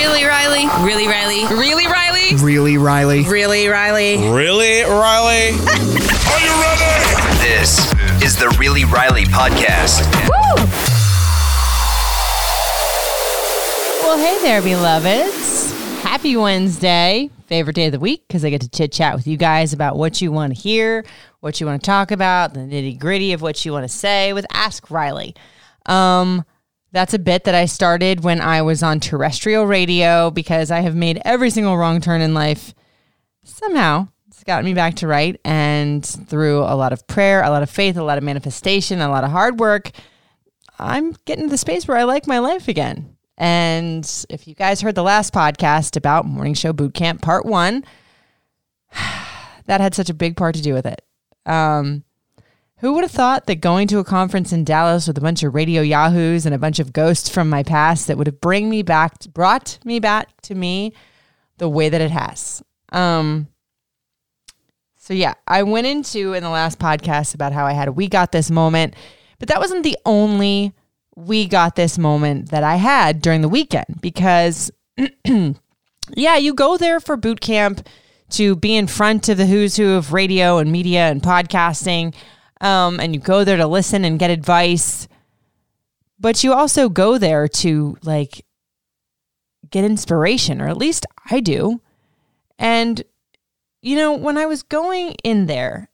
Really Riley. Really Riley. Really Riley. Really Riley. Really Riley. Really Riley. Are you ready? This is the Really Riley Podcast. Woo! Well, hey there, beloveds. Happy Wednesday. Favorite day of the week because I get to chit chat with you guys about what you want to hear, what you want to talk about, the nitty gritty of what you want to say with Ask Riley. That's a bit that I started when I was on terrestrial radio because I have made every single wrong turn in life. Somehow it's gotten me back to right. And through a lot of prayer, a lot of faith, a lot of manifestation, a lot of hard work, I'm getting to the space where I like my life again. And if you guys heard the last podcast about Morning Show Boot Camp Part 1, that had such a big part to do with it. Who would have thought that going to a conference in Dallas with a bunch of radio yahoos and a bunch of ghosts from my past that would have brought me back to me the way that it has. I went into in the last podcast about how I had a We Got This moment, but that wasn't the only We Got This moment that I had during the weekend because, you go there for boot camp to be in front of the who's who of radio and media and podcasting. And you go there to listen and get advice, but you also go there to like get inspiration, or at least I do. And, you know, when I was going in there,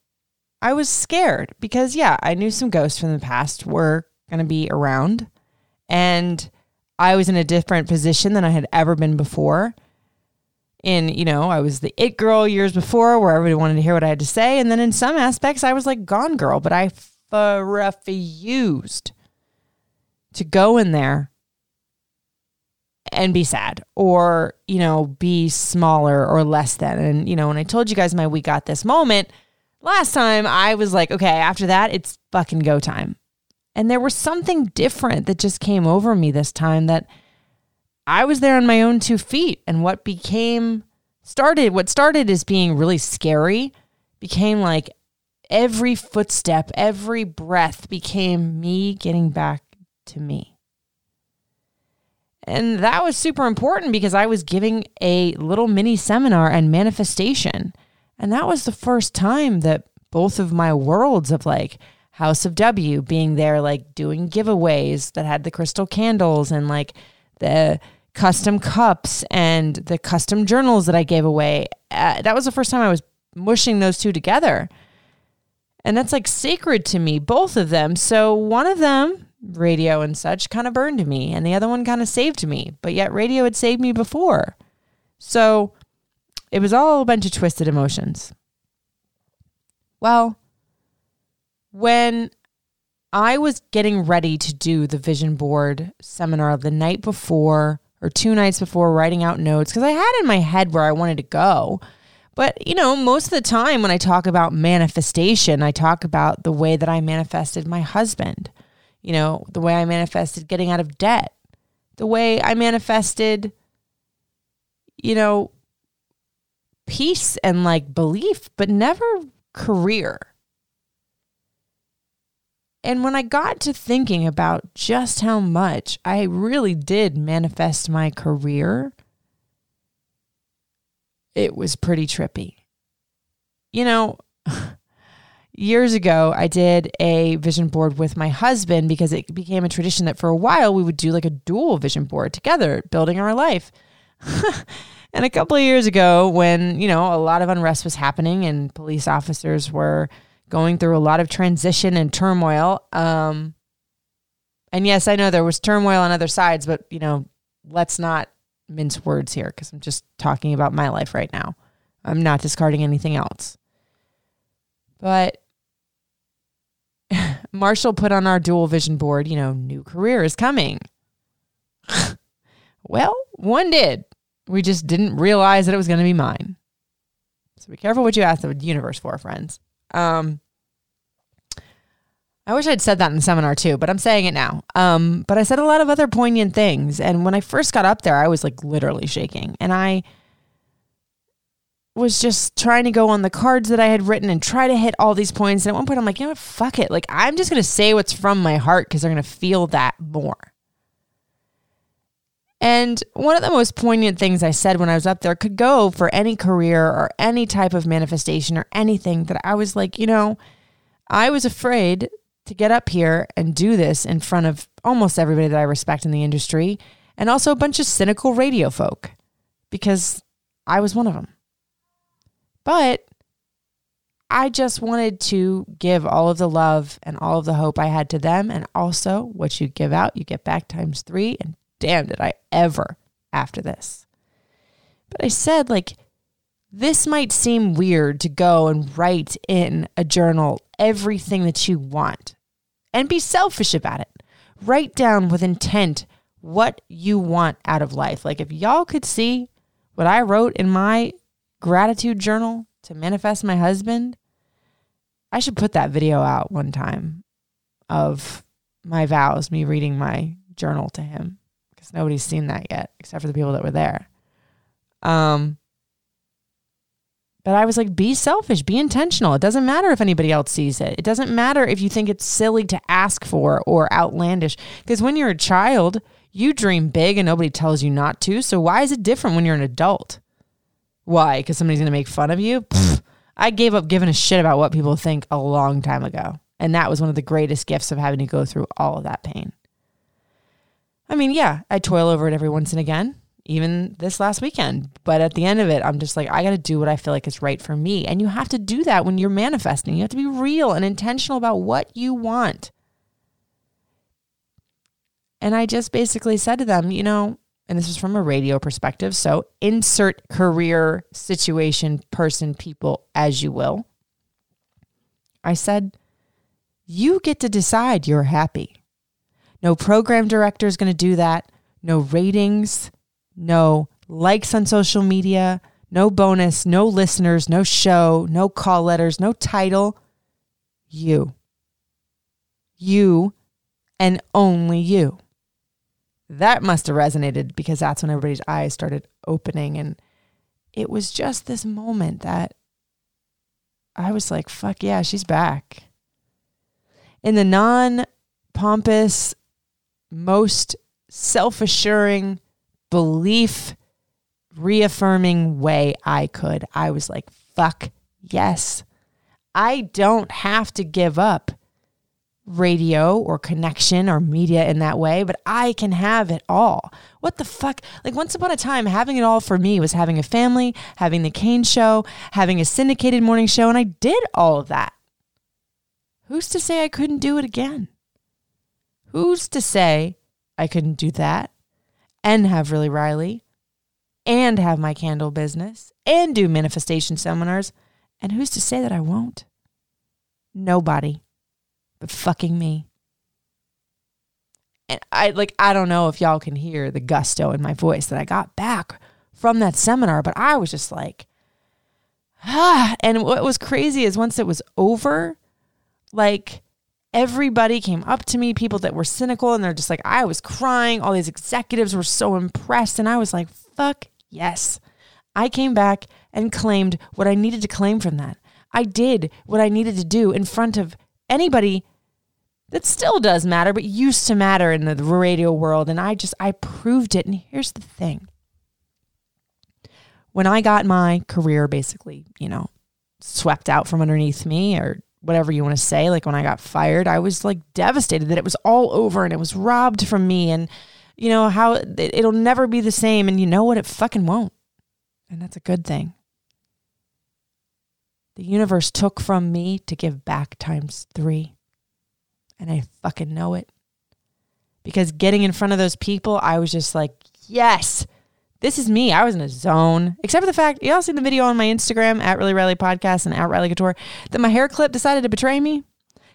I was scared because I knew some ghosts from the past were going to be around and I was in a different position than I had ever been before. And, you know, I was the it girl years before where everybody wanted to hear what I had to say. And then in some aspects, I was like gone girl, but I refused to go in there and be sad or, you know, be smaller or less than. And, you know, when I told you guys my We Got This moment last time, I was like, okay, after that, it's fucking go time. And there was something different that just came over me this time that I was there on my own 2 feet, and what started as being really scary became like every footstep, every breath became me getting back to me. And that was super important because I was giving a little mini seminar on manifestation. And that was the first time that both of my worlds of like House of W being there, like doing giveaways that had the crystal candles and like the custom cups and the custom journals that I gave away. That was the first time I was mushing those two together. And that's like sacred to me, both of them. So one of them, radio and such, kind of burned me. And the other one kind of saved me. But yet radio had saved me before. So it was all a bunch of twisted emotions. Well, when I was getting ready to do the vision board seminar the night before or 2 nights before, writing out notes because I had in my head where I wanted to go. But, you know, most of the time when I talk about manifestation, I talk about the way that I manifested my husband, you know, the way I manifested getting out of debt, the way I manifested, you know, peace and like belief, but never career. And when I got to thinking about just how much I really did manifest my career, it was pretty trippy. You know, years ago, I did a vision board with my husband because it became a tradition that for a while we would do like a dual vision board together, building our life. And a couple of years ago when, you know, a lot of unrest was happening and police officers were going through a lot of transition and turmoil. And yes, I know there was turmoil on other sides, but, you know, let's not mince words here because I'm just talking about my life right now. I'm not discarding anything else. But Marshall put on our dual vision board, you know, new career is coming. Well, one did. We just didn't realize that it was going to be mine. So be careful what you ask the universe for, friends. I wish I'd said that in the seminar too, but I'm saying it now. But I said a lot of other poignant things. And when I first got up there, I was like literally shaking. And I was just trying to go on the cards that I had written and try to hit all these points. And at one point I'm like, you know what? Fuck it. Like, I'm just going to say what's from my heart because they're going to feel that more. And one of the most poignant things I said when I was up there could go for any career or any type of manifestation or anything, that I was like, you know, I was afraid to get up here and do this in front of almost everybody that I respect in the industry, and also a bunch of cynical radio folk, because I was one of them. But I just wanted to give all of the love and all of the hope I had to them. And also, what you give out, you get back times three. And damn, did I ever after this. But I said, like, this might seem weird to go and write in a journal everything that you want and be selfish about it. Write down with intent what you want out of life. Like, if y'all could see what I wrote in my gratitude journal to manifest my husband, I should put that video out one time of my vows, me reading my journal to him, because nobody's seen that yet except for the people that were there. But I was like, be selfish, be intentional. It doesn't matter if anybody else sees it. It doesn't matter if you think it's silly to ask for or outlandish, because when you're a child, you dream big and nobody tells you not to. So why is it different when you're an adult? Why? Because somebody's going to make fun of you? Pfft, I gave up giving a shit about what people think a long time ago. And that was one of the greatest gifts of having to go through all of that pain. I mean, yeah, I toil over it every once and again, even this last weekend. But at the end of it, I'm just like, I got to do what I feel like is right for me. And you have to do that when you're manifesting. You have to be real and intentional about what you want. And I just basically said to them, you know, and this is from a radio perspective, so insert career, situation, person, people as you will. I said, you get to decide you're happy. No program director is going to do that. No ratings, no likes on social media, no bonus, no listeners, no show, no call letters, no title. You. You and only you. That must have resonated, because that's when everybody's eyes started opening. And it was just this moment that I was like, fuck yeah, she's back. In the non-pompous, most self-assuring, belief-reaffirming way I could, I was like, fuck yes. I don't have to give up radio or connection or media in that way, but I can have it all. What the fuck? Like, once upon a time, having it all for me was having a family, having the Kane show, having a syndicated morning show, and I did all of that. Who's to say I couldn't do it again? Who's to say I couldn't do that and have Really Riley and have my candle business and do manifestation seminars? And who's to say that I won't? Nobody. But fucking me. And I don't know if y'all can hear the gusto in my voice that I got back from that seminar, but I was just like, ah. And what was crazy is once it was over, like, everybody came up to me, people that were cynical, and they're just like, I was crying. All these executives were so impressed. And I was like, fuck yes. I came back and claimed what I needed to claim from that. I did what I needed to do in front of anybody that still does matter, but used to matter in the radio world. And I proved it. And here's the thing. When I got my career basically, you know, swept out from underneath me, or whatever you want to say, like when I got fired, I was like devastated that it was all over and it was robbed from me. And you know how it'll never be the same. And you know what? It fucking won't. And that's a good thing. The universe took from me to give back times three. And I fucking know it. Because getting in front of those people, I was just like, yes, this is me. I was in a zone. Except for the fact, y'all seen the video on my Instagram, @reallyrileypodcast and @RileyCouture, that my hair clip decided to betray me.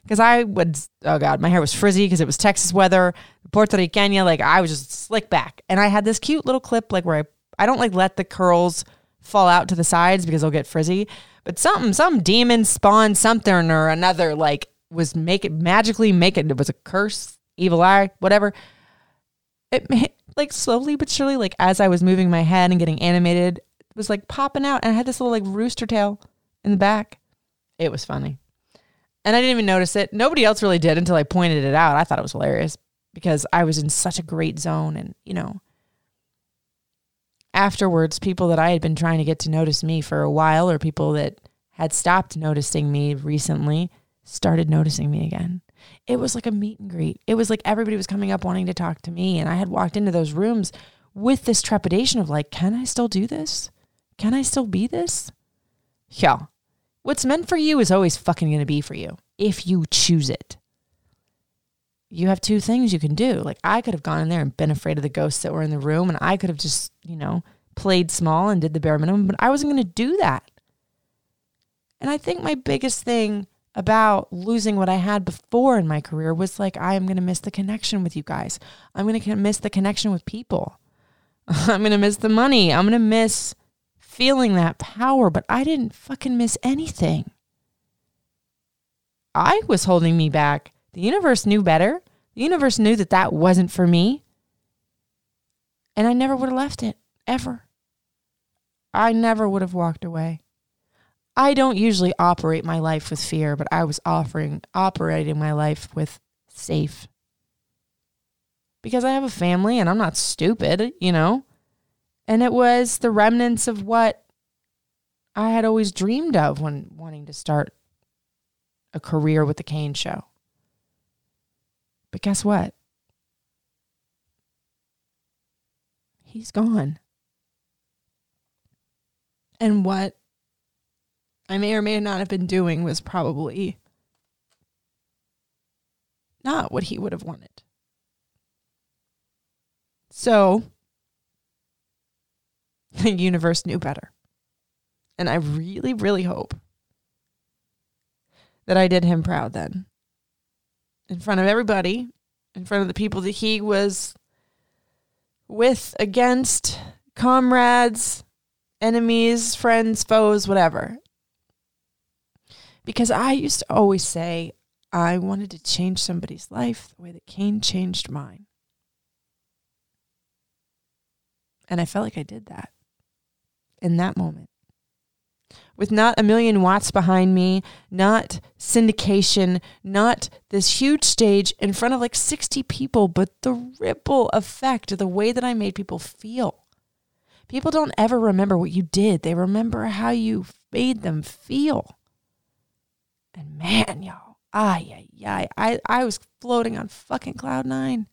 Because my hair was frizzy because it was Texas weather, Puerto Riqueña, like I was just slick back. And I had this cute little clip like where I don't like let the curls fall out to the sides because they'll get frizzy. But some demon spawn, something or another, like was magically make it. It was a curse, evil eye, whatever. It made, like, slowly but surely, like as I was moving my head and getting animated, it was like popping out, and I had this little like rooster tail in the back. It was funny, and I didn't even notice it. Nobody else really did until I pointed it out. I thought it was hilarious because I was in such a great zone, and you know, afterwards, people that I had been trying to get to notice me for a while, or people that had stopped noticing me recently, started noticing me again. It was like a meet and greet. It was like everybody was coming up wanting to talk to me. And I had walked into those rooms with this trepidation of like, can I still do this? Can I still be this? Yeah. What's meant for you is always fucking going to be for you if you choose it. You have two things you can do. Like, I could have gone in there and been afraid of the ghosts that were in the room, and I could have just, you know, played small and did the bare minimum, but I wasn't going to do that. And I think my biggest thing about losing what I had before in my career was like, I am going to miss the connection with you guys. I'm going to miss the connection with people. I'm going to miss the money. I'm going to miss feeling that power, but I didn't fucking miss anything. I was holding me back. The universe knew better. The universe knew that that wasn't for me. And I never would have left it, ever. I never would have walked away. I don't usually operate my life with fear, but I was operating my life with safe. Because I have a family and I'm not stupid, you know? And it was the remnants of what I had always dreamed of when wanting to start a career with the Kane Show. But guess what? He's gone. And what I may or may not have been doing was probably not what he would have wanted. So the universe knew better. And I really, really hope that I did him proud then. In front of everybody, in front of the people that he was with, against, comrades, enemies, friends, foes, whatever. Because I used to always say I wanted to change somebody's life the way that Kane changed mine. And I felt like I did that in that moment. With not a million watts behind me, not syndication, not this huge stage in front of like 60 people, but the ripple effect of the way that I made people feel. People don't ever remember what you did. They remember how you made them feel. And man, y'all, I was floating on fucking cloud nine.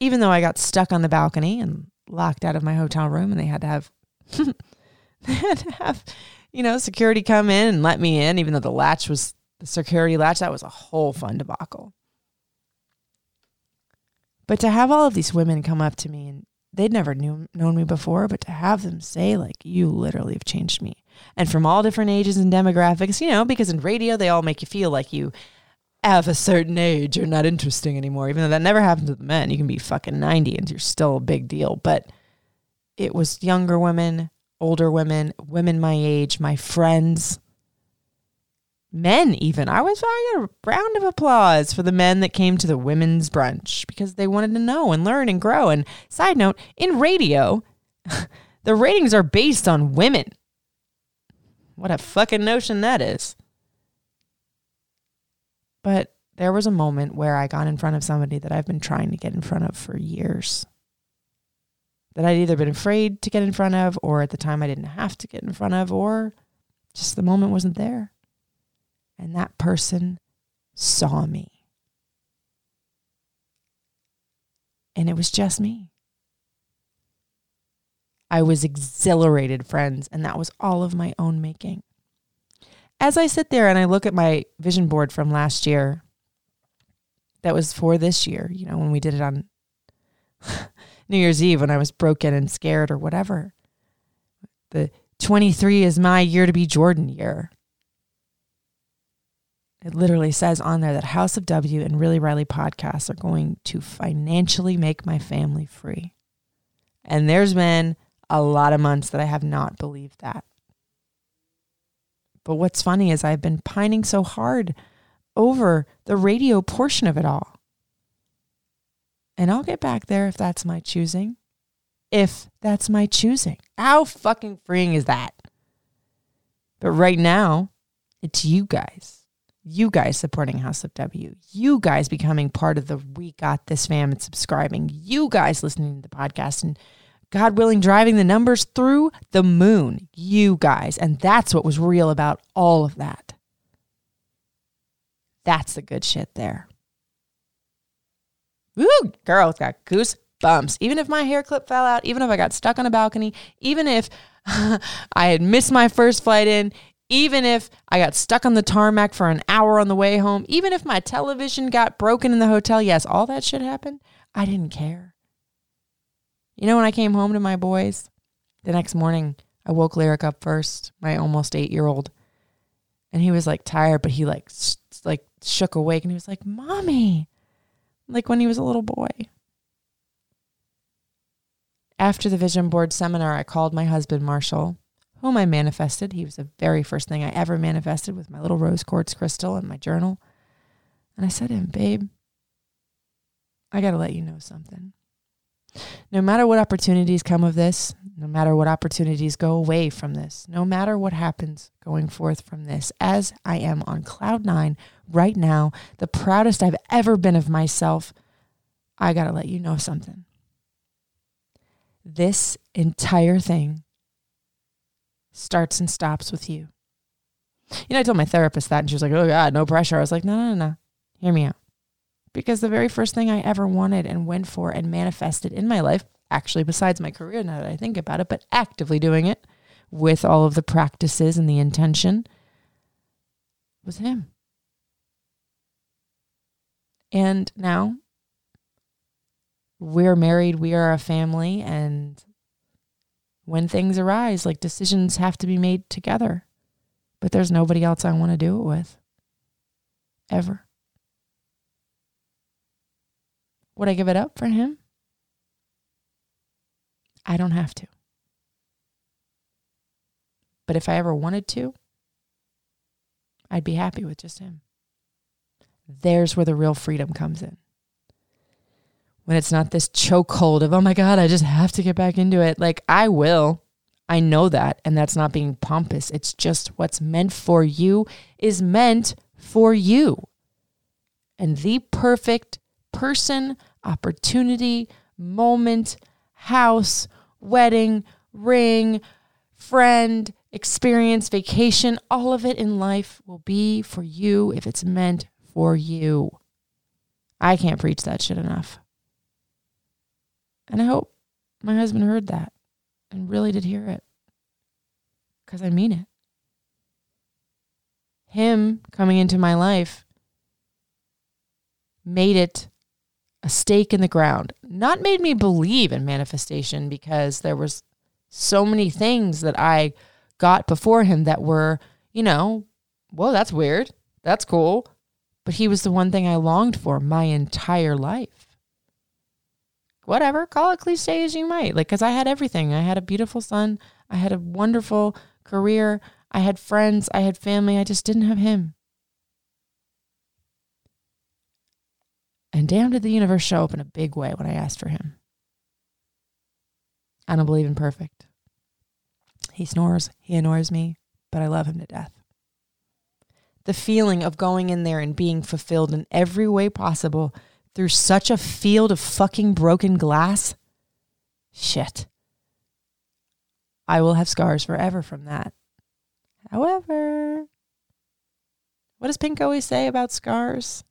Even though I got stuck on the balcony and locked out of my hotel room, and they had to have you know, security come in and let me in, even though the latch was the security latch. That was a whole fun debacle. But to have all of these women come up to me, and they'd never known me before, but to have them say like, you literally have changed me. And from all different ages and demographics, you know, because in radio they all make you feel like you have a certain age, you're not interesting anymore, even though that never happens with men. You can be fucking 90 and you're still a big deal. But it was younger women, older women, women my age, my friends, men even. I got a round of applause for the men that came to the women's brunch because they wanted to know and learn and grow. And side note, in radio, the ratings are based on women. What a fucking notion that is. But there was a moment where I got in front of somebody that I've been trying to get in front of for years. That I'd either been afraid to get in front of, or at the time I didn't have to get in front of, or just the moment wasn't there. And that person saw me. And it was just me. I was exhilarated, friends, and that was all of my own making. As I sit there and I look at my vision board from last year, that was for this year, you know, when we did it on New Year's Eve when I was broken and scared or whatever. The 23 is my year to be Jordan year. It literally says on there that House of W and Really Riley Podcasts are going to financially make my family free. And there's been a lot of months that I have not believed that. But what's funny is I've been pining so hard over the radio portion of it all. And I'll get back there if that's my choosing. If that's my choosing. How fucking freeing is that? But right now, it's you guys. you guys supporting House of W, you guys becoming part of the We Got This fam and subscribing, you guys listening to the podcast and God willing, driving the numbers through the moon, you guys. And that's what was real about all of that. That's the good shit there. Ooh, girl, it's got goosebumps. Even if my hair clip fell out, even if I got stuck on a balcony, even if I had missed my first flight in, even if I got stuck on the tarmac for an hour on the way home, even if my television got broken in the hotel, yes, all that shit happened. I didn't care. You know, when I came home to my boys, the next morning, I woke Lyric up first, my almost 8-year-old. And he was like tired, but he like shook awake and he was like, Mommy, like when he was a little boy. After the vision board seminar, I called my husband, Marshall, whom I manifested. He was the very first thing I ever manifested with my little rose quartz crystal and my journal. And I said to him, Babe, I got to let you know something. No matter what opportunities come of this, no matter what opportunities go away from this, no matter what happens going forth from this, as I am on cloud 9 right now, the proudest I've ever been of myself, I got to let you know something. This entire thing starts and stops with you. You know, I told my therapist that and she was like, oh God, no pressure. I was like, no. Hear me out. Because the very first thing I ever wanted and went for and manifested in my life, actually besides my career now that I think about it, but actively doing it with all of the practices and the intention, was him. And now we're married, we are a family, and when things arise, like decisions have to be made together. But there's nobody else I want to do it with. Ever. Would I give it up for him? I don't have to. But if I ever wanted to, I'd be happy with just him. There's where the real freedom comes in. When it's not this chokehold of, oh my God, I just have to get back into it. Like, I will. I know that. And that's not being pompous. It's just what's meant for you is meant for you. And the perfect person, opportunity, moment, house, wedding, ring, friend, experience, vacation, all of it in life will be for you if it's meant for you. I can't preach that shit enough. And I hope my husband heard that and really did hear it, because I mean it. Him coming into my life made it a stake in the ground, not made me believe in manifestation, because there was so many things that I got before him that were, you know, well, that's weird. That's cool. But he was the one thing I longed for my entire life. Whatever, call it cliche as you might. Like, 'cause I had everything. I had a beautiful son. I had a wonderful career. I had friends. I had family. I just didn't have him. And damn, did the universe show up in a big way when I asked for him. I don't believe in perfect. He snores, he annoys me, but I love him to death. The feeling of going in there and being fulfilled in every way possible through such a field of fucking broken glass. Shit. I will have scars forever from that. However, what does Pink always say about scars?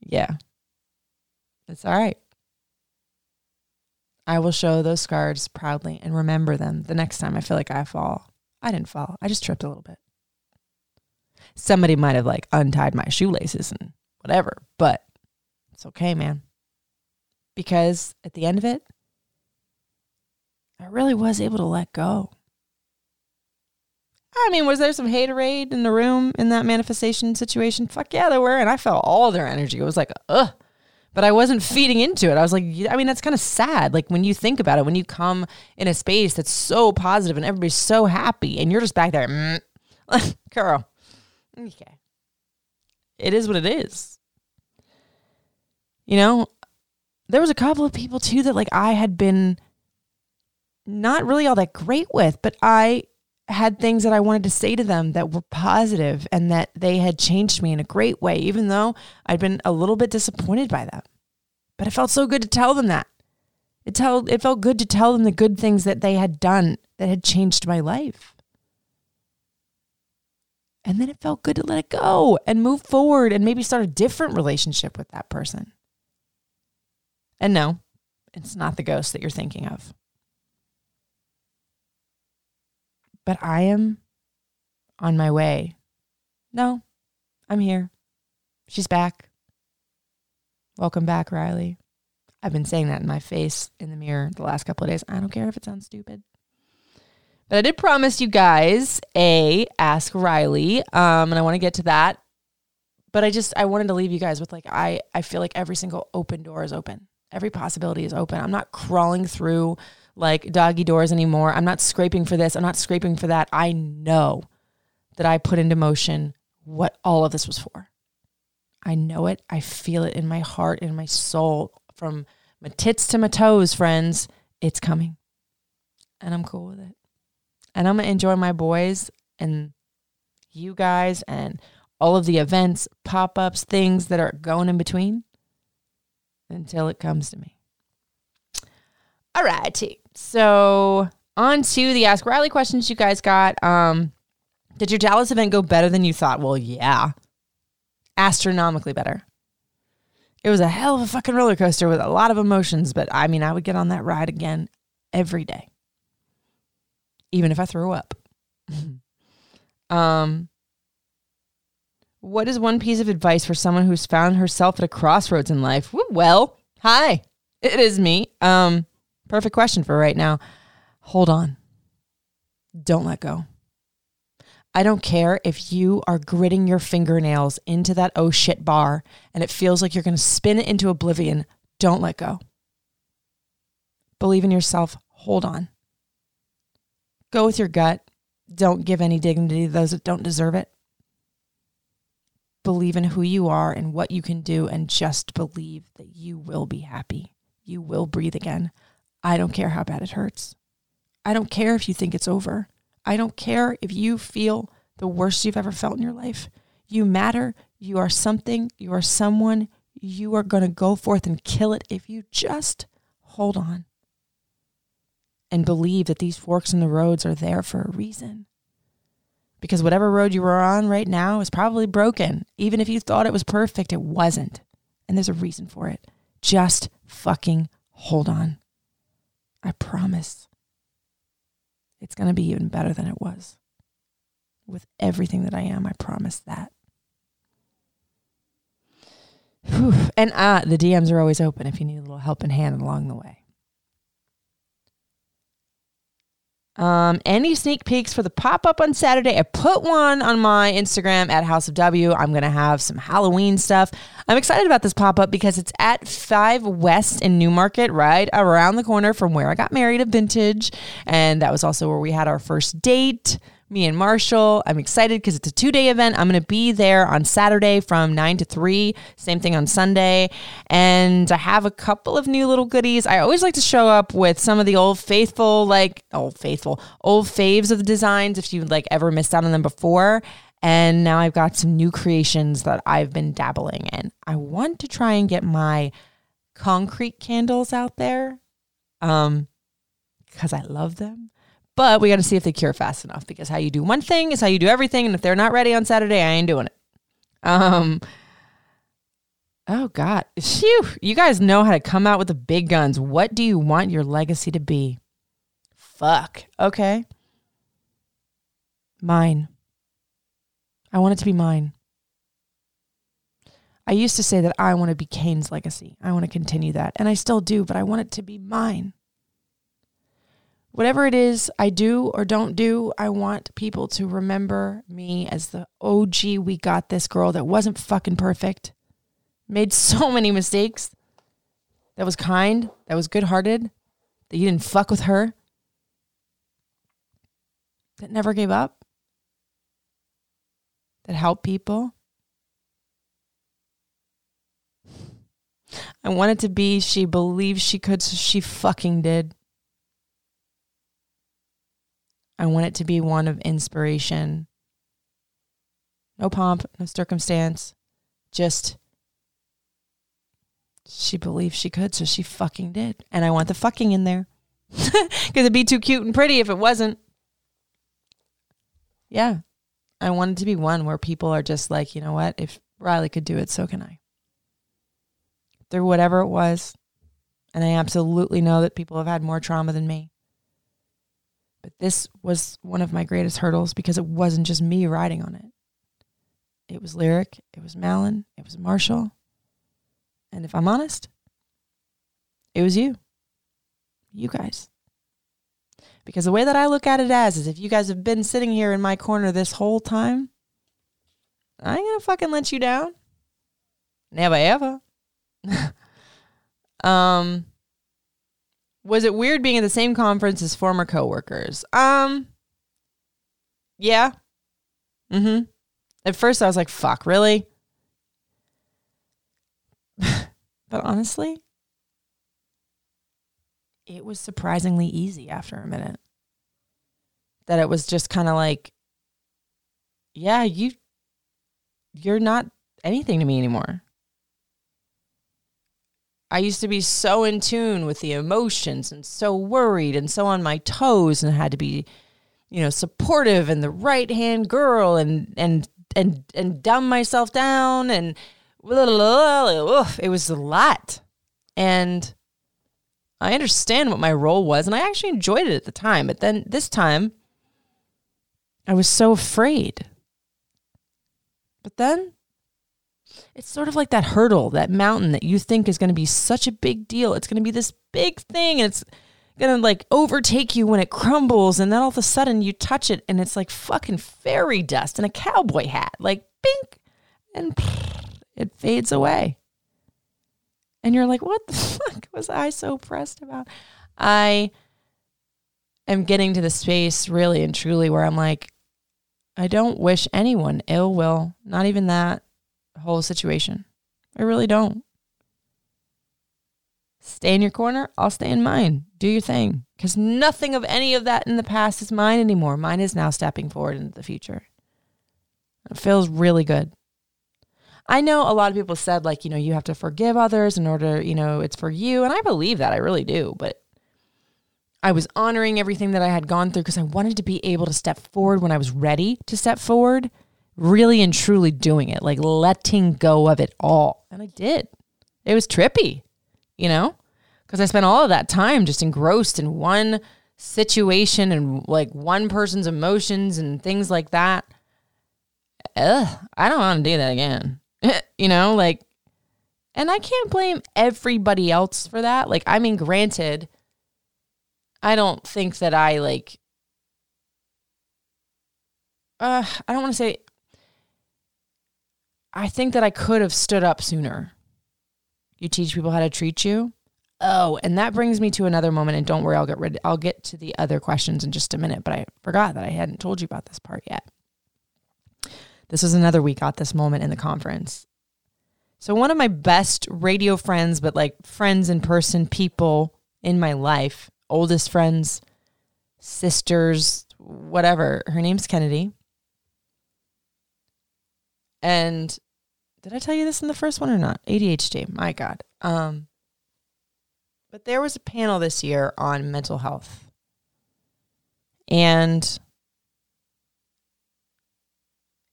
Yeah, it's all right. I will show those scars proudly and remember them the next time I feel like I fall. I didn't fall. I just tripped a little bit. Somebody might have like untied my shoelaces and whatever, but it's okay, man. Because at the end of it, I really was able to let go. I mean, was there some haterade in the room in that manifestation situation? Fuck yeah, there were. And I felt all their energy. It was like, ugh. But I wasn't feeding into it. I was like, I mean, that's kind of sad. Like, when you think about it, when you come in a space that's so positive and everybody's so happy and you're just back there, girl. Okay. It is what it is. You know, there was a couple of people too that like I had been not really all that great with, but I had things that I wanted to say to them that were positive and that they had changed me in a great way, even though I'd been a little bit disappointed by them. But it felt so good to tell them that. It felt good to tell them the good things that they had done that had changed my life. And then it felt good to let it go and move forward and maybe start a different relationship with that person. And no, it's not the ghost that you're thinking of. But I am on my way. No, I'm here. She's back. Welcome back, Riley. I've been saying that in my face in the mirror the last couple of days. I don't care if it sounds stupid. But I did promise you guys a Ask Riley, and I want to get to that. But I wanted to leave you guys with, like, I feel like every single open door is open. Every possibility is open. I'm not crawling through like doggy doors anymore. I'm not scraping for this. I'm not scraping for that. I know that I put into motion what all of this was for. I know it. I feel it in my heart, in my soul. From my tits to my toes, friends, it's coming. And I'm cool with it. And I'm going to enjoy my boys and you guys and all of the events, pop-ups, things that are going in between until it comes to me. All righty. So on to the Ask Riley questions you guys got. Did your Dallas event go better than you thought? Well, yeah. Astronomically better. It was a hell of a fucking roller coaster with a lot of emotions, but I mean, I would get on that ride again every day, even if I threw up. What is one piece of advice for someone who's found herself at a crossroads in life? Well, hi, it is me. Perfect question for right now. Hold on. Don't let go. I don't care if you are gritting your fingernails into that oh shit bar and it feels like you're going to spin it into oblivion. Don't let go. Believe in yourself. Hold on. Go with your gut. Don't give any dignity to those that don't deserve it. Believe in who you are and what you can do, and just believe that you will be happy. You will breathe again. I don't care how bad it hurts. I don't care if you think it's over. I don't care if you feel the worst you've ever felt in your life. You matter. You are something. You are someone. You are going to go forth and kill it if you just hold on and believe that these forks in the roads are there for a reason. Because whatever road you are on right now is probably broken. Even if you thought it was perfect, it wasn't. And there's a reason for it. Just fucking hold on. I promise. It's going to be even better than it was. With everything that I am, I promise that. Whew. And the DMs are always open if you need a little helping hand along the way. Any sneak peeks for the pop-up on Saturday? I put one on my Instagram at House of W. I'm going to have some Halloween stuff. I'm excited about this pop-up because it's at 5 West in Newmarket, right around the corner from where I got married at Vintage. And that was also where we had our first date, me and Marshall. I'm excited because it's a 2-day event. I'm going to be there on Saturday from 9 to 3. Same thing on Sunday. And I have a couple of new little goodies. I always like to show up with some of the old faves of the designs if you ever missed out on them before. And now I've got some new creations that I've been dabbling in. I want to try and get my concrete candles out there because I love them. But we got to see if they cure fast enough, because how you do one thing is how you do everything. And if they're not ready on Saturday, I ain't doing it. Oh, God. Phew. You guys know how to come out with the big guns. What do you want your legacy to be? Fuck. Okay. Mine. I want it to be mine. I used to say that I want to be Kane's legacy. I want to continue that. And I still do, but I want it to be mine. Whatever it is I do or don't do, I want people to remember me as the OG We Got This girl that wasn't fucking perfect, made so many mistakes, that was kind, that was good-hearted, that you didn't fuck with her, that never gave up, that helped people. I wanted to be she believed she could, so she fucking did. I want it to be one of inspiration. No pomp, no circumstance. Just she believed she could, so she fucking did. And I want the fucking in there. Because it'd be too cute and pretty if it wasn't. Yeah. I want it to be one where people are just like, you know what? If Riley could do it, so can I. Through whatever it was. And I absolutely know that people have had more trauma than me. But this was one of my greatest hurdles because it wasn't just me riding on it. It was Lyric, it was Malon, it was Marshall. And if I'm honest, it was you. You guys. Because the way that I look at it as is if you guys have been sitting here in my corner this whole time, I ain't gonna fucking let you down. Never ever. Was it weird being at the same conference as former coworkers? Yeah. Mm-hmm. At first I was like, fuck, really? But honestly, it was surprisingly easy after a minute. That it was just kind of like, yeah, you're not anything to me anymore. I used to be so in tune with the emotions and so worried and so on my toes and had to be, you know, supportive and the right-hand girl and dumb myself down and it was a lot. And I understand what my role was and I actually enjoyed it at the time. But then this time I was so afraid. But then it's sort of like that hurdle, that mountain that you think is going to be such a big deal. It's going to be this big thing and it's going to like overtake you when it crumbles. And then all of a sudden you touch it and it's like fucking fairy dust in a cowboy hat, like bink, and it fades away. And you're like, what the fuck was I so pressed about? I am getting to the space really and truly where I'm like, I don't wish anyone ill will, not even that whole situation. I really don't. Stay in your corner. I'll stay in mine. Do your thing. Because nothing of any of that in the past is mine anymore. Mine is now stepping forward into the future. It feels really good. I know a lot of people said, like, you know, you have to forgive others in order, you know, it's for you. And I believe that. I really do. But I was honoring everything that I had gone through because I wanted to be able to step forward when I was ready to step forward. Really and truly doing it, like letting go of it all. And I did. It was trippy, you know, because I spent all of that time just engrossed in one situation and like one person's emotions and things like that. Ugh, I don't want to do that again. You know, like, and I can't blame everybody else for that. Like, I mean, granted, I don't think that I like, I don't want to say, I think that I could have stood up sooner. You teach people how to treat you. Oh, and that brings me to another moment. And don't worry, I'll get to the other questions in just a minute. But I forgot that I hadn't told you about this part yet. This is another We Got This moment in the conference. So one of my best radio friends, but like friends in person, people in my life, oldest friends, sisters, whatever. Her name's Kennedy. And did I tell you this in the first one or not? ADHD, my God. But there was a panel this year on mental health. And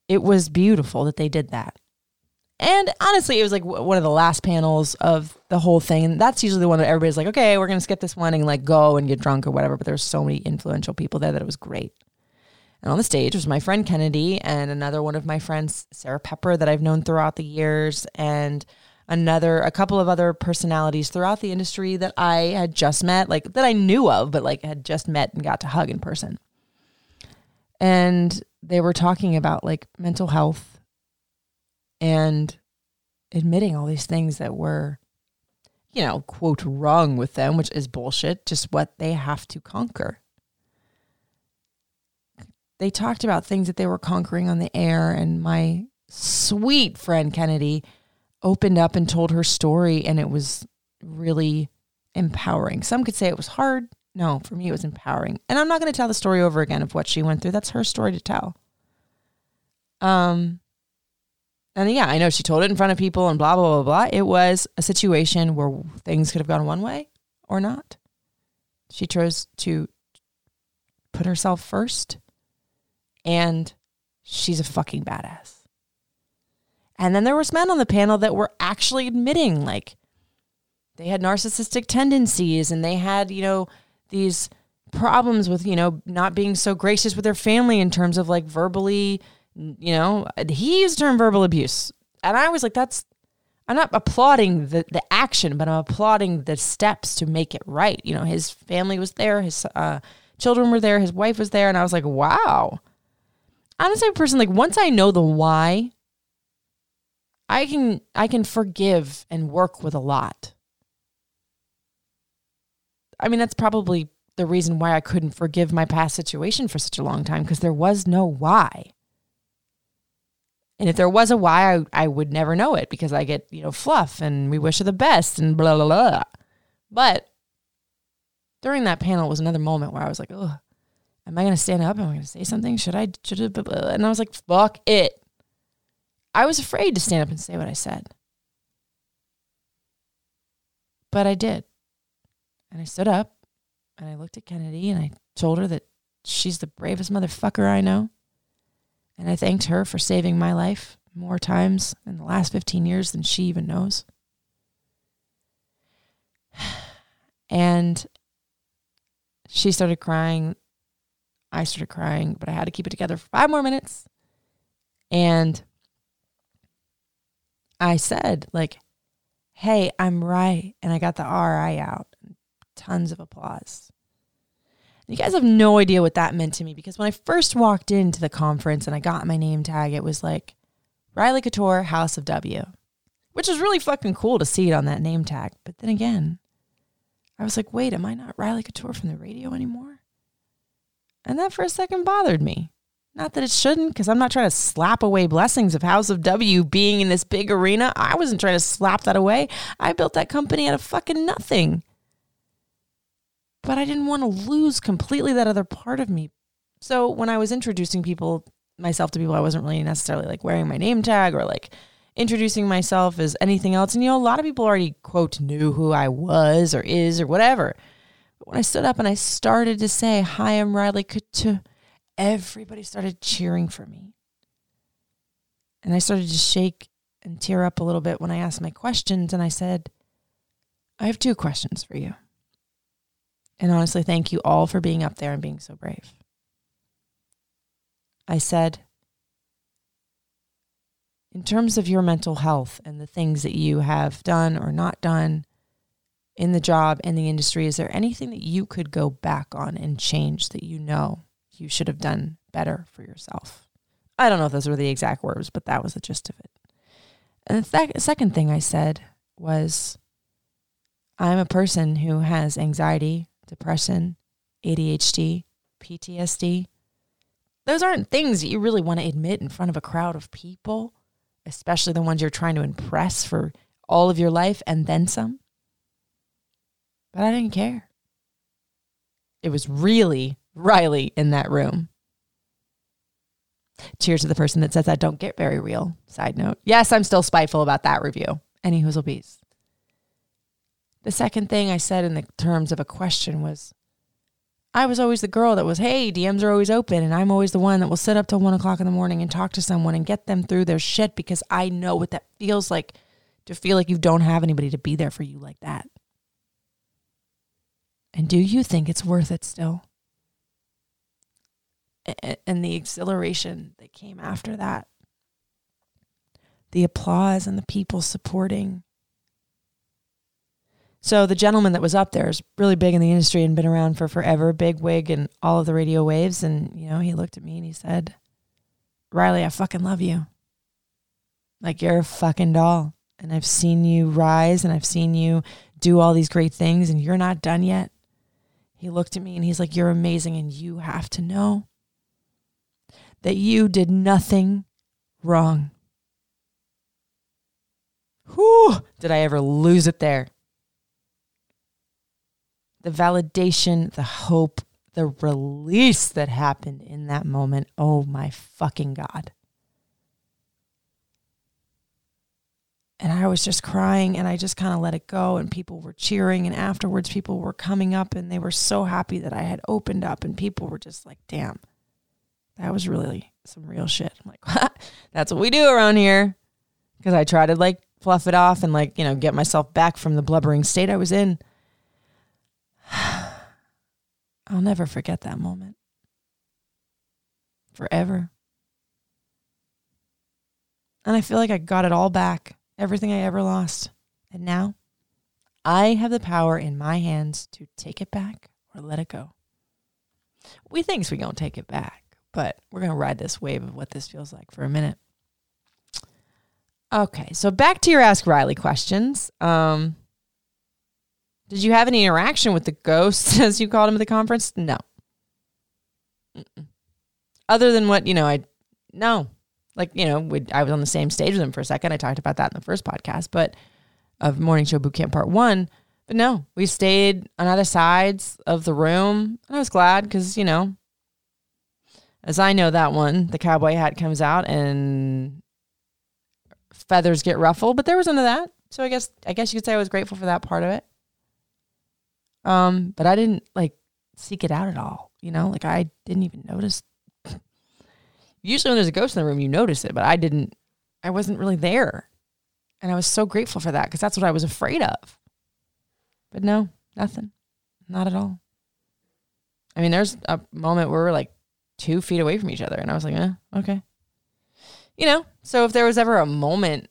it was beautiful that they did that. And honestly, it was like one of the last panels of the whole thing. And that's usually the one that everybody's like, okay, we're going to skip this one and like go and get drunk or whatever. But there were so many influential people there that it was great. And on the stage was my friend Kennedy and another one of my friends, Sarah Pepper, that I've known throughout the years, and a couple of other personalities throughout the industry that I had just met, like that I knew of, but like had just met and got to hug in person. And they were talking about like mental health and admitting all these things that were, you know, quote, wrong with them, which is bullshit, just what they have to conquer. They talked about things that they were conquering on the air, and my sweet friend Kennedy opened up and told her story, and it was really empowering. Some could say it was hard. no, for me, it was empowering. And I'm not going to tell the story over again of what she went through. That's her story to tell. And yeah, I know she told it in front of people and blah, blah, blah, blah. It was a situation where things could have gone one way or not. She chose to put herself first, and she's a fucking badass. And then there was men on the panel that were actually admitting, like, they had narcissistic tendencies and they had, you know, these problems with, you know, not being so gracious with their family in terms of like verbally, you know, he used the term verbal abuse. And I was like, that's, I'm not applauding the action, but I'm applauding the steps to make it right. You know, his family was there, his children were there, his wife was there. And I was like, wow. I'm the type of person, like, once I know the why, I can forgive and work with a lot. I mean, that's probably the reason why I couldn't forgive my past situation for such a long time, because there was no why. And if there was a why, I would never know it, because I get, you know, fluff and we wish her the best and blah, blah, blah. But during that panel was another moment where I was like, oh, am I going to stand up? Am I going to say something? Should I? Blah, blah. And I was like, fuck it. I was afraid to stand up and say what I said. But I did. And I stood up and I looked at Kennedy and I told her that she's the bravest motherfucker I know. And I thanked her for saving my life more times in the last 15 years than she even knows. And she started crying. I started crying, but I had to keep it together for 5 more minutes. And I said, like, hey, I'm right. And I got the RI out. Tons of applause. You guys have no idea what that meant to me, because when I first walked into the conference and I got my name tag, it was like Riley Couture, House of W, which is really fucking cool to see it on that name tag. But then again, I was like, wait, am I not Riley Couture from the radio anymore? And that for a second bothered me. Not that it shouldn't, because I'm not trying to slap away blessings of House of W being in this big arena. I wasn't trying to slap that away. I built that company out of fucking nothing. But I didn't want to lose completely that other part of me. So when I was introducing myself to people, I wasn't really necessarily like wearing my name tag or like introducing myself as anything else. And, you know, a lot of people already, quote, knew who I was or is or whatever. But when I stood up and I started to say, hi, I'm Riley Couture, everybody started cheering for me. And I started to shake and tear up a little bit when I asked my questions. And I said, I have 2 questions for you. And honestly, thank you all for being up there and being so brave. I said, in terms of your mental health and the things that you have done or not done in the job, in the industry, is there anything that you could go back on and change that you know you should have done better for yourself? I don't know if those were the exact words, but that was the gist of it. And the second thing I said was, I'm a person who has anxiety, depression, ADHD, PTSD. Those aren't things that you really want to admit in front of a crowd of people, especially the ones you're trying to impress for all of your life and then some. But I didn't care. It was really Riley in that room. Cheers to the person that says I don't get very real. Side note. Yes, I'm still spiteful about that review. Any whoozle bees. The second thing I said in the terms of a question was, I was always the girl that was, hey, DMs are always open, and I'm always the one that will sit up till 1 o'clock in the morning and talk to someone and get them through their shit, because I know what that feels like, to feel like you don't have anybody to be there for you like that. And do you think it's worth it still? And the exhilaration that came after that, the applause and the people supporting. So the gentleman that was up there is really big in the industry and been around for forever, big wig and all of the radio waves. And, you know, he looked at me and he said, Riley, I fucking love you. Like, you're a fucking doll. And I've seen you rise and I've seen you do all these great things, and you're not done yet. He looked at me and he's like, you're amazing. And you have to know that you did nothing wrong. Whew, did I ever lose it there? the validation, the hope, the release that happened in that moment. Oh my fucking God. And I was just crying and I just kind of let it go, and people were cheering, and afterwards people were coming up and they were so happy that I had opened up, and people were just like, damn, that was really some real shit. I'm like, that's what we do around here. Because I try to like fluff it off and like, you know, get myself back from the blubbering state I was in. I'll never forget that moment. Forever. And I feel like I got it all back. Everything I ever lost. And now I have the power in my hands to take it back or let it go. We thinks we gonna take it back, but we're gonna ride this wave of what this feels like for a minute. Okay, so back to your Ask Riley questions. Did you have any interaction with the ghost, as you called him, at the conference? No. Mm-mm. Other than what, you know, no. Like, you know, I was on the same stage with him for a second. I talked about that in the first podcast, but of Morning Show Boot Camp Part 1. But no, we stayed on other sides of the room. And I was glad because, you know, as I know that one, the cowboy hat comes out and feathers get ruffled. But there was none of that. So I guess you could say I was grateful for that part of it. But I didn't, like, seek it out at all, you know? Like, I didn't even notice. Usually when there's a ghost in the room, you notice it, but I wasn't really there. And I was so grateful for that because that's what I was afraid of. But no, nothing. Not at all. I mean, there's a moment where we're, like, 2 feet away from each other, and I was like, okay. You know? So if there was ever a moment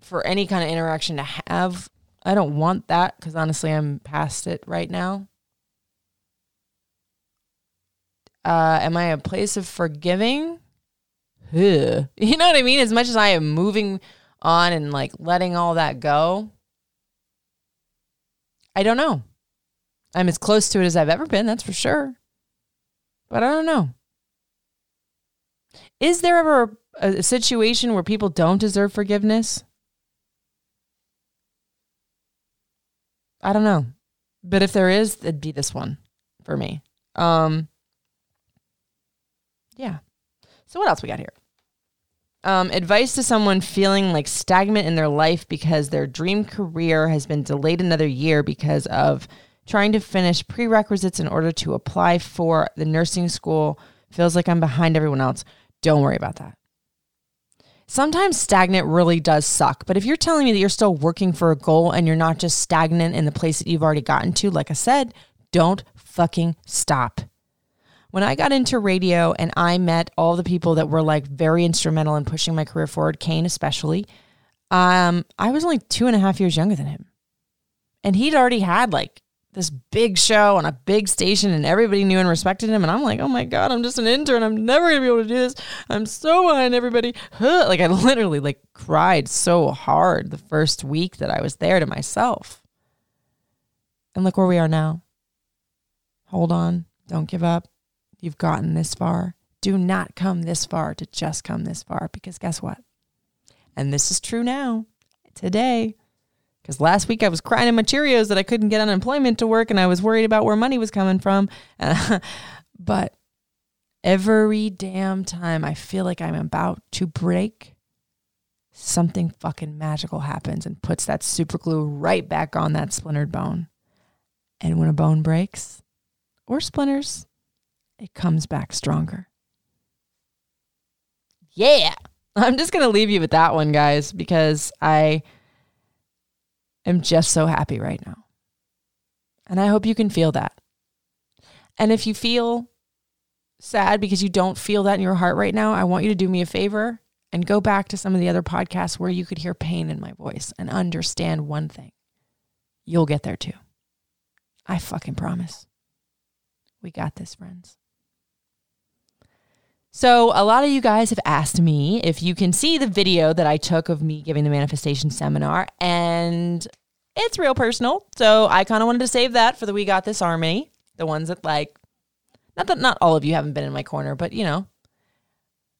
for any kind of interaction to have, I don't want that because honestly, I'm past it right now. Am I a place of forgiving? Ugh. You know what I mean? As much as I am moving on and like letting all that go, I don't know. I'm as close to it as I've ever been, that's for sure. But I don't know. Is there ever a situation where people don't deserve forgiveness? I don't know. But if there is, it'd be this one for me. Yeah. So what else we got here? Advice to someone feeling like stagnant in their life because their dream career has been delayed another year because of trying to finish prerequisites in order to apply for the nursing school. Feels like I'm behind everyone else. Don't worry about that. Sometimes stagnant really does suck, but if you're telling me that you're still working for a goal and you're not just stagnant in the place that you've already gotten to, like I said, don't fucking stop. When I got into radio and I met all the people that were like very instrumental in pushing my career forward, Kane especially, I was only 2.5 years younger than him. And he'd already had like this big show on a big station and everybody knew and respected him. And I'm like, oh my God, I'm just an intern. I'm never going to be able to do this. I'm so behind everybody. Like I literally like cried so hard the first week that I was there to myself. And look where we are now. Hold on. Don't give up. You've gotten this far. Do not come this far to just come this far, because guess what? And this is true now, today. Because last week I was crying in my Cheerios that I couldn't get unemployment to work and I was worried about where money was coming from. But every damn time I feel like I'm about to break, something fucking magical happens and puts that super glue right back on that splintered bone. And when a bone breaks or splinters, it comes back stronger. Yeah. I'm just going to leave you with that one, guys, because I'm just so happy right now. And I hope you can feel that. And if you feel sad because you don't feel that in your heart right now, I want you to do me a favor and go back to some of the other podcasts where you could hear pain in my voice and understand one thing. You'll get there too. I fucking promise. We got this, friends. So a lot of you guys have asked me if you can see the video that I took of me giving the manifestation seminar, and it's real personal. So I kind of wanted to save that for the We Got This Army, the ones that like, not that not all of you haven't been in my corner, but you know,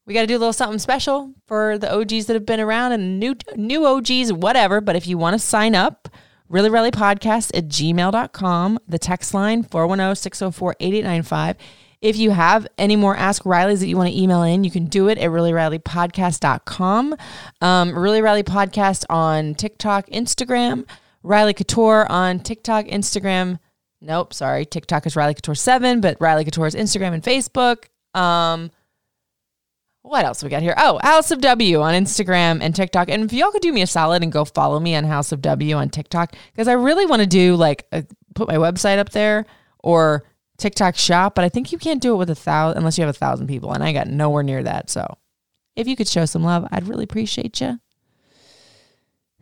we got to do a little something special for the OGs that have been around and new OGs, whatever. But if you want to sign up reallyrileypodcast@gmail.com. The text line, 410-604-8895. If you have any more Ask Rileys that you want to email in, you can do it at reallyrileypodcast.com. Really Riley Podcast on TikTok, Instagram. Riley Couture on TikTok, Instagram. Nope, sorry. TikTok is Riley Couture 7, but Riley Couture is Instagram and Facebook. What else we got here? Oh, House of W on Instagram and TikTok. And if y'all could do me a solid and go follow me on House of W on TikTok, because I really want to do like put my website up there or TikTok shop, but I think you can't do it with 1,000 unless you have 1,000 people, and I got nowhere near that. So if you could show some love, I'd really appreciate you.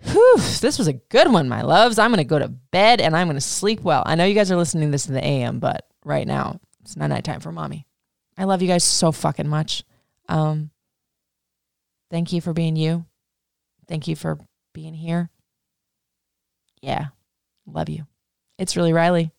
Whew, this was a good one, my loves. I'm going to go to bed and I'm going to sleep well. I know you guys are listening to this in the AM, but right now it's not nighttime for mommy. I love you guys so fucking much. Thank you for being you. Thank you for being here. Yeah. Love you. It's Really Riley.